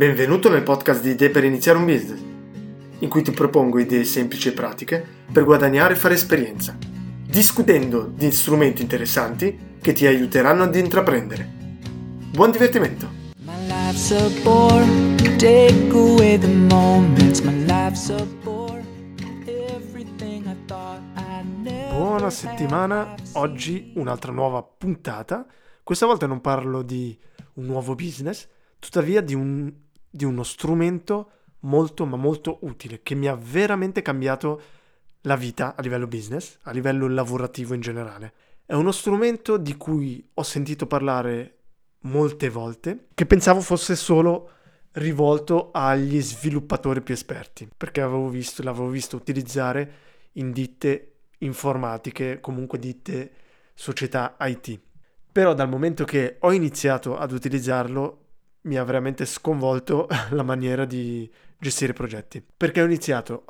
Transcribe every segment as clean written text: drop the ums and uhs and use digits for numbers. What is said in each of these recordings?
Benvenuto nel podcast di Idee per iniziare un business, in cui ti propongo idee semplici e pratiche per guadagnare e fare esperienza, discutendo di strumenti interessanti che ti aiuteranno ad intraprendere. Buon divertimento! Buona settimana, oggi un'altra nuova puntata. Questa volta non parlo di un nuovo business, tuttavia di uno strumento molto ma molto utile che mi ha veramente cambiato la vita a livello business, a livello lavorativo in generale. È uno strumento di cui ho sentito parlare molte volte, che pensavo fosse solo rivolto agli sviluppatori più esperti, perché l'avevo visto utilizzare in ditte informatiche, comunque ditte società IT. Però dal momento che ho iniziato ad utilizzarlo mi ha veramente sconvolto la maniera di gestire progetti. Perché ho iniziato,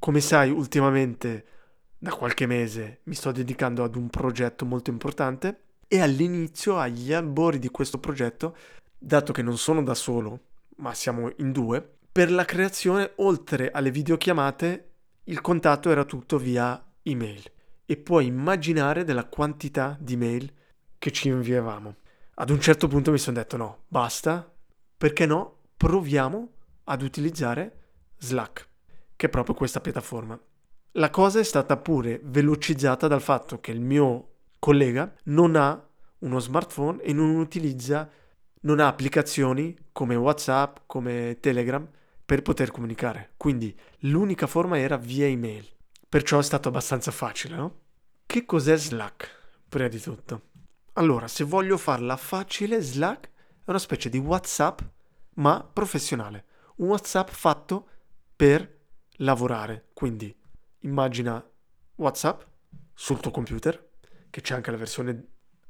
come sai, ultimamente da qualche mese mi sto dedicando ad un progetto molto importante e all'inizio, agli albori di questo progetto, dato che non sono da solo, ma siamo in due, per la creazione, oltre alle videochiamate, il contatto era tutto via email. E puoi immaginare della quantità di mail che ci inviavamo. Ad un certo punto mi sono detto no, basta, perché no, proviamo ad utilizzare Slack, che è proprio questa piattaforma. La cosa è stata pure velocizzata dal fatto che il mio collega non ha uno smartphone e non ha applicazioni come WhatsApp, come Telegram per poter comunicare. Quindi l'unica forma era via email, perciò è stato abbastanza facile, no? Che cos'è Slack, prima di tutto? Allora, se voglio farla facile, Slack è una specie di WhatsApp, ma professionale. Un WhatsApp fatto per lavorare. Quindi immagina WhatsApp sul tuo computer, che c'è anche la versione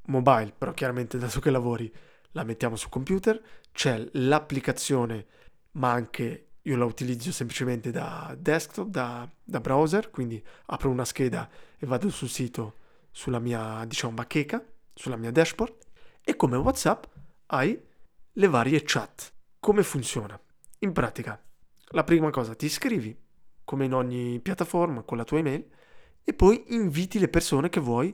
mobile, però chiaramente dato che lavori la mettiamo sul computer. C'è l'applicazione, ma anche io la utilizzo semplicemente da desktop, da browser, quindi apro una scheda e vado sul sito, sulla mia, diciamo, bacheca, sulla mia dashboard, e come WhatsApp hai le varie chat. Come funziona? In pratica, la prima cosa, ti iscrivi, come in ogni piattaforma, con la tua email, e poi inviti le persone che vuoi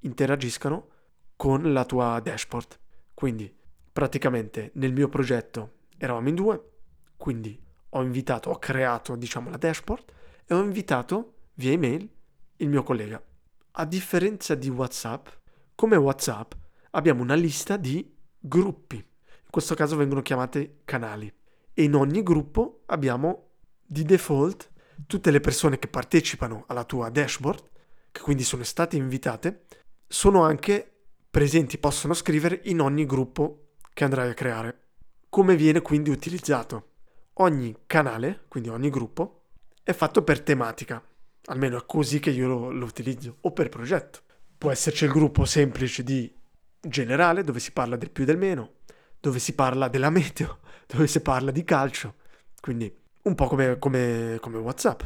interagiscano con la tua dashboard. Quindi, praticamente, nel mio progetto eravamo in due, quindi ho creato, diciamo, la dashboard e ho invitato via email il mio collega. A differenza di WhatsApp, come WhatsApp abbiamo una lista di gruppi, in questo caso vengono chiamate canali, e in ogni gruppo abbiamo di default tutte le persone che partecipano alla tua dashboard, che quindi sono state invitate, sono anche presenti, possono scrivere in ogni gruppo che andrai a creare. Come viene quindi utilizzato? Ogni canale, quindi ogni gruppo, è fatto per tematica, almeno è così che io lo utilizzo, o per progetto. Può esserci il gruppo semplice di generale, dove si parla del più e del meno, dove si parla della meteo, dove si parla di calcio, quindi un po' come WhatsApp.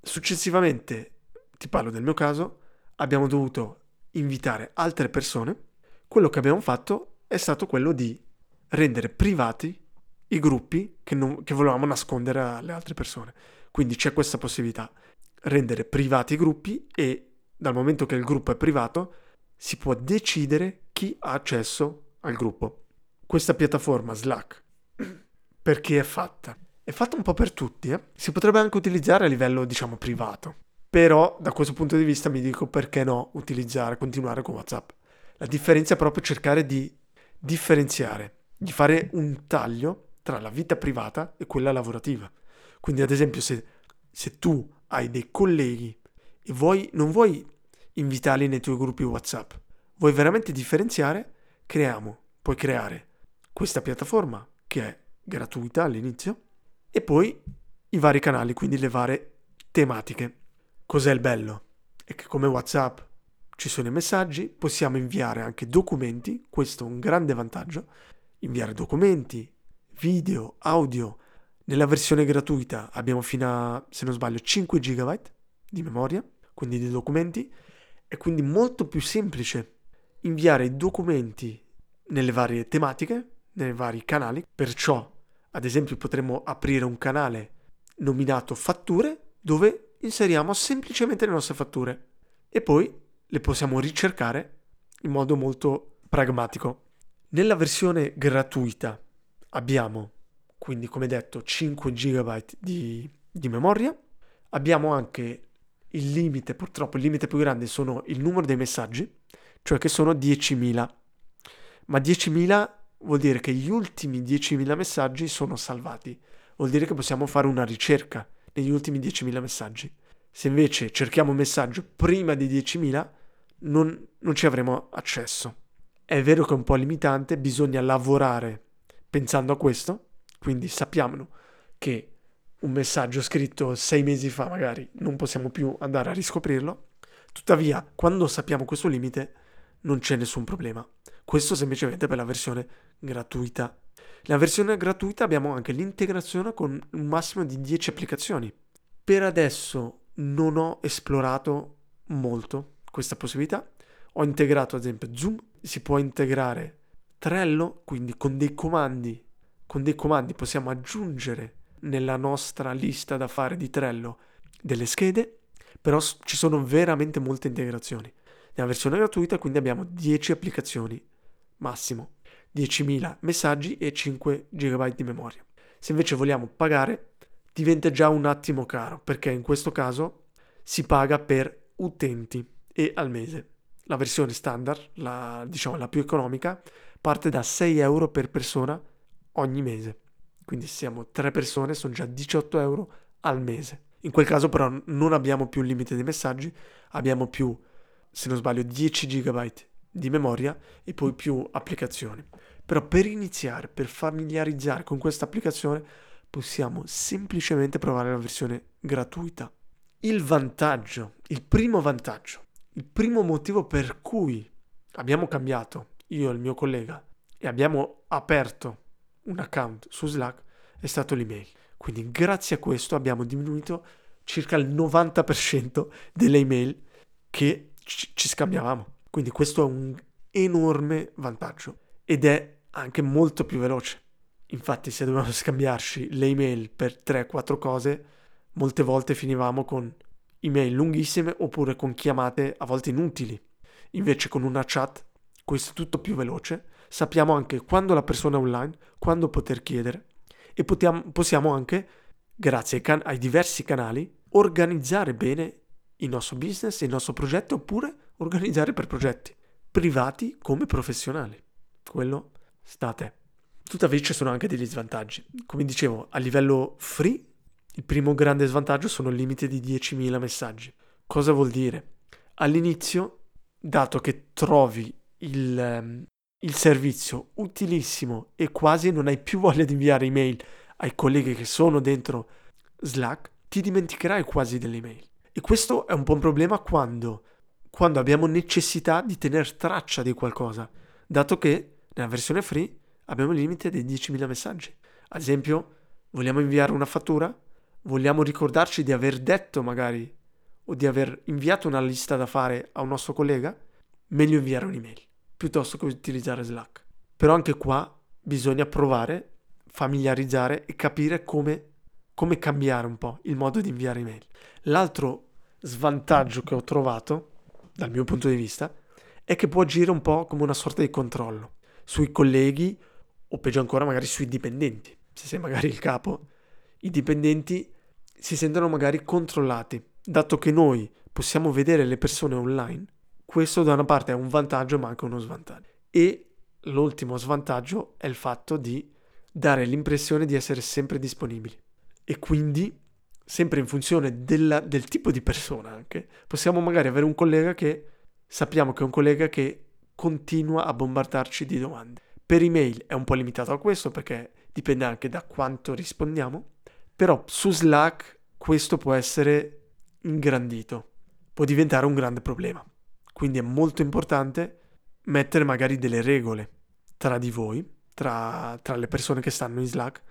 Successivamente, ti parlo del mio caso, abbiamo dovuto invitare altre persone. Quello che abbiamo fatto è stato quello di rendere privati i gruppi che volevamo nascondere alle altre persone. Quindi c'è questa possibilità, rendere privati i gruppi, e dal momento che il gruppo è privato, si può decidere chi ha accesso al gruppo. Questa piattaforma Slack, per chi è fatta? È fatta un po' per tutti, eh? Si potrebbe anche utilizzare a livello, diciamo, privato. Però, da questo punto di vista, mi dico perché no continuare con WhatsApp. La differenza è proprio cercare di differenziare, di fare un taglio tra la vita privata e quella lavorativa. Quindi, ad esempio, se tu hai dei colleghi e non vuoi invitarli nei tuoi gruppi WhatsApp, vuoi veramente differenziare, puoi creare questa piattaforma che è gratuita all'inizio e poi i vari canali, quindi le varie tematiche. Cos'è il bello? È che come WhatsApp ci sono i messaggi, possiamo inviare anche documenti, questo è un grande vantaggio, inviare documenti, video, audio. Nella versione gratuita abbiamo fino a, se non sbaglio, 5 GB di memoria, quindi dei documenti. È quindi molto più semplice inviare i documenti nelle varie tematiche, nei vari canali. Perciò, ad esempio, potremmo aprire un canale nominato fatture, dove inseriamo semplicemente le nostre fatture e poi le possiamo ricercare in modo molto pragmatico. Nella versione gratuita abbiamo, quindi come detto, 5 GB di memoria. Abbiamo anche il limite, purtroppo il limite più grande sono il numero dei messaggi, cioè che sono 10.000. Ma 10.000 vuol dire che gli ultimi 10.000 messaggi sono salvati. Vuol dire che possiamo fare una ricerca negli ultimi 10.000 messaggi. Se invece cerchiamo un messaggio prima di 10.000, non ci avremo accesso. È vero che è un po' limitante, bisogna lavorare pensando a questo, quindi sappiamo che un messaggio scritto 6 mesi fa magari non possiamo più andare a riscoprirlo. Tuttavia, quando sappiamo questo limite, non c'è nessun problema. Questo semplicemente per la versione gratuita. La versione gratuita abbiamo anche l'integrazione con un massimo di 10 applicazioni. Per adesso non ho esplorato molto questa possibilità. Ho integrato ad esempio Zoom, si può integrare Trello, quindi con dei comandi possiamo aggiungere nella nostra lista da fare di Trello delle schede, però ci sono veramente molte integrazioni. Nella versione gratuita quindi abbiamo 10 applicazioni massimo, 10.000 messaggi e 5 GB di memoria. Se invece vogliamo pagare diventa già un attimo caro, perché in questo caso si paga per utenti e al mese. La versione standard, la più economica, parte da 6 euro per persona ogni mese. Quindi siamo 3 persone, sono già 18 euro al mese. In quel caso però non abbiamo più il limite dei messaggi, abbiamo più, se non sbaglio, 10 GB di memoria e poi più applicazioni. Però per iniziare, per familiarizzare con questa applicazione, possiamo semplicemente provare la versione gratuita. Il primo motivo per cui abbiamo cambiato, io e il mio collega, e abbiamo aperto un account su Slack, è stato l'email. Quindi grazie a questo abbiamo diminuito circa il 90% delle email che ci scambiavamo. Quindi questo è un enorme vantaggio ed è anche molto più veloce. Infatti se dovevamo scambiarci le email per 3-4 cose, molte volte finivamo con email lunghissime oppure con chiamate a volte inutili. Invece con una chat questo è tutto più veloce. Sappiamo anche quando la persona è online, quando poter chiedere e possiamo anche, grazie ai diversi canali, organizzare bene il nostro business, il nostro progetto, oppure organizzare per progetti privati come professionali. Quello sta a te. Tuttavia ci sono anche degli svantaggi. Come dicevo, a livello free, il primo grande svantaggio sono il limite di 10.000 messaggi. Cosa vuol dire? All'inizio, dato che trovi il servizio utilissimo e quasi non hai più voglia di inviare email ai colleghi che sono dentro Slack, ti dimenticherai quasi delle email. E questo è un po' un problema quando abbiamo necessità di tenere traccia di qualcosa, dato che nella versione free abbiamo il limite dei 10.000 messaggi. Ad esempio, vogliamo inviare una fattura, vogliamo ricordarci di aver detto magari o di aver inviato una lista da fare a un nostro collega, meglio inviare un'email piuttosto che utilizzare Slack. Però anche qua bisogna provare, familiarizzare e capire come cambiare un po' il modo di inviare email. L'altro svantaggio che ho trovato, dal mio punto di vista, è che può agire un po' come una sorta di controllo sui colleghi o peggio ancora magari sui dipendenti. Se sei magari il capo, i dipendenti si sentono magari controllati. Dato che noi possiamo vedere le persone online, questo da una parte è un vantaggio ma anche uno svantaggio. E l'ultimo svantaggio è il fatto di dare l'impressione di essere sempre disponibili e quindi sempre in funzione del tipo di persona anche. Possiamo magari avere un collega che sappiamo che è un collega che continua a bombardarci di domande. Per email è un po' limitato a questo perché dipende anche da quanto rispondiamo, però su Slack questo può essere ingrandito, può diventare un grande problema. Quindi è molto importante mettere magari delle regole tra di voi, tra le persone che stanno in Slack,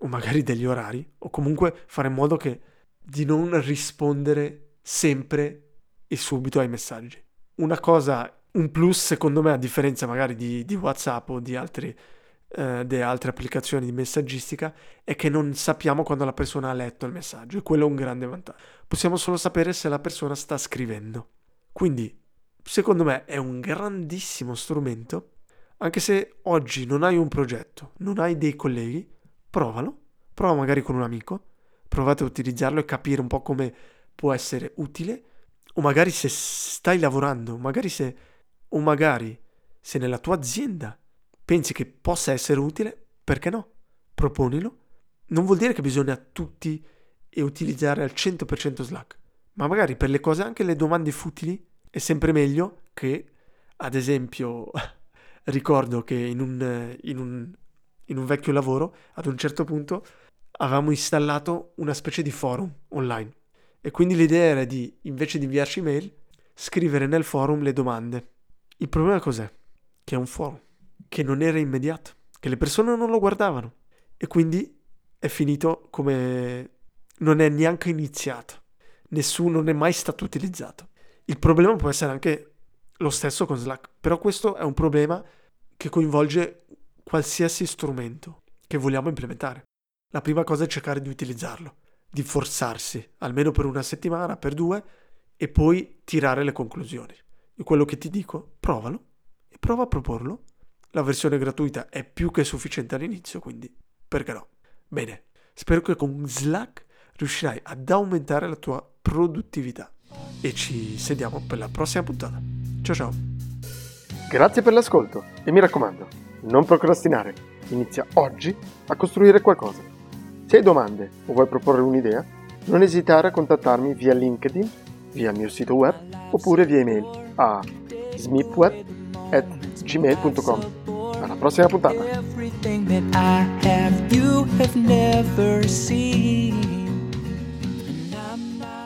o magari degli orari, o comunque fare in modo che di non rispondere sempre e subito ai messaggi. Un plus secondo me, a differenza magari di WhatsApp o di altri di altre applicazioni di messaggistica è che non sappiamo quando la persona ha letto il messaggio, e quello è un grande vantaggio. Possiamo solo sapere se la persona sta scrivendo. Quindi, secondo me, è un grandissimo strumento. Anche se oggi non hai un progetto, non hai dei colleghi, provalo. Prova magari con un amico, provate a utilizzarlo e capire un po' come può essere utile. O magari se stai lavorando, o magari se nella tua azienda pensi che possa essere utile, perché no? Proponilo. Non vuol dire che bisogna tutti e utilizzare al 100% Slack, ma magari per le cose, anche le domande futili, è sempre meglio che, ad esempio... Ricordo che in un vecchio lavoro, ad un certo punto, avevamo installato una specie di forum online. E quindi l'idea era di, invece di inviarci mail, scrivere nel forum le domande. Il problema cos'è? Che è un forum, che non era immediato, che le persone non lo guardavano. E quindi è finito come... non è neanche iniziato. Nessuno, non è mai stato utilizzato. Il problema può essere anche... lo stesso con Slack, però questo è un problema che coinvolge qualsiasi strumento che vogliamo implementare. La prima cosa è cercare di utilizzarlo, di forzarsi, almeno per una settimana, per due, e poi tirare le conclusioni. E quello che ti dico, provalo e prova a proporlo. La versione gratuita è più che sufficiente all'inizio, quindi perché no? Bene, spero che con Slack riuscirai ad aumentare la tua produttività e ci sediamo per la prossima puntata. Ciao ciao. Grazie per l'ascolto e mi raccomando, non procrastinare, inizia oggi a costruire qualcosa. Se hai domande o vuoi proporre un'idea, non esitare a contattarmi via LinkedIn, via il mio sito web oppure via email a smipweb@gmail.com. Alla prossima puntata!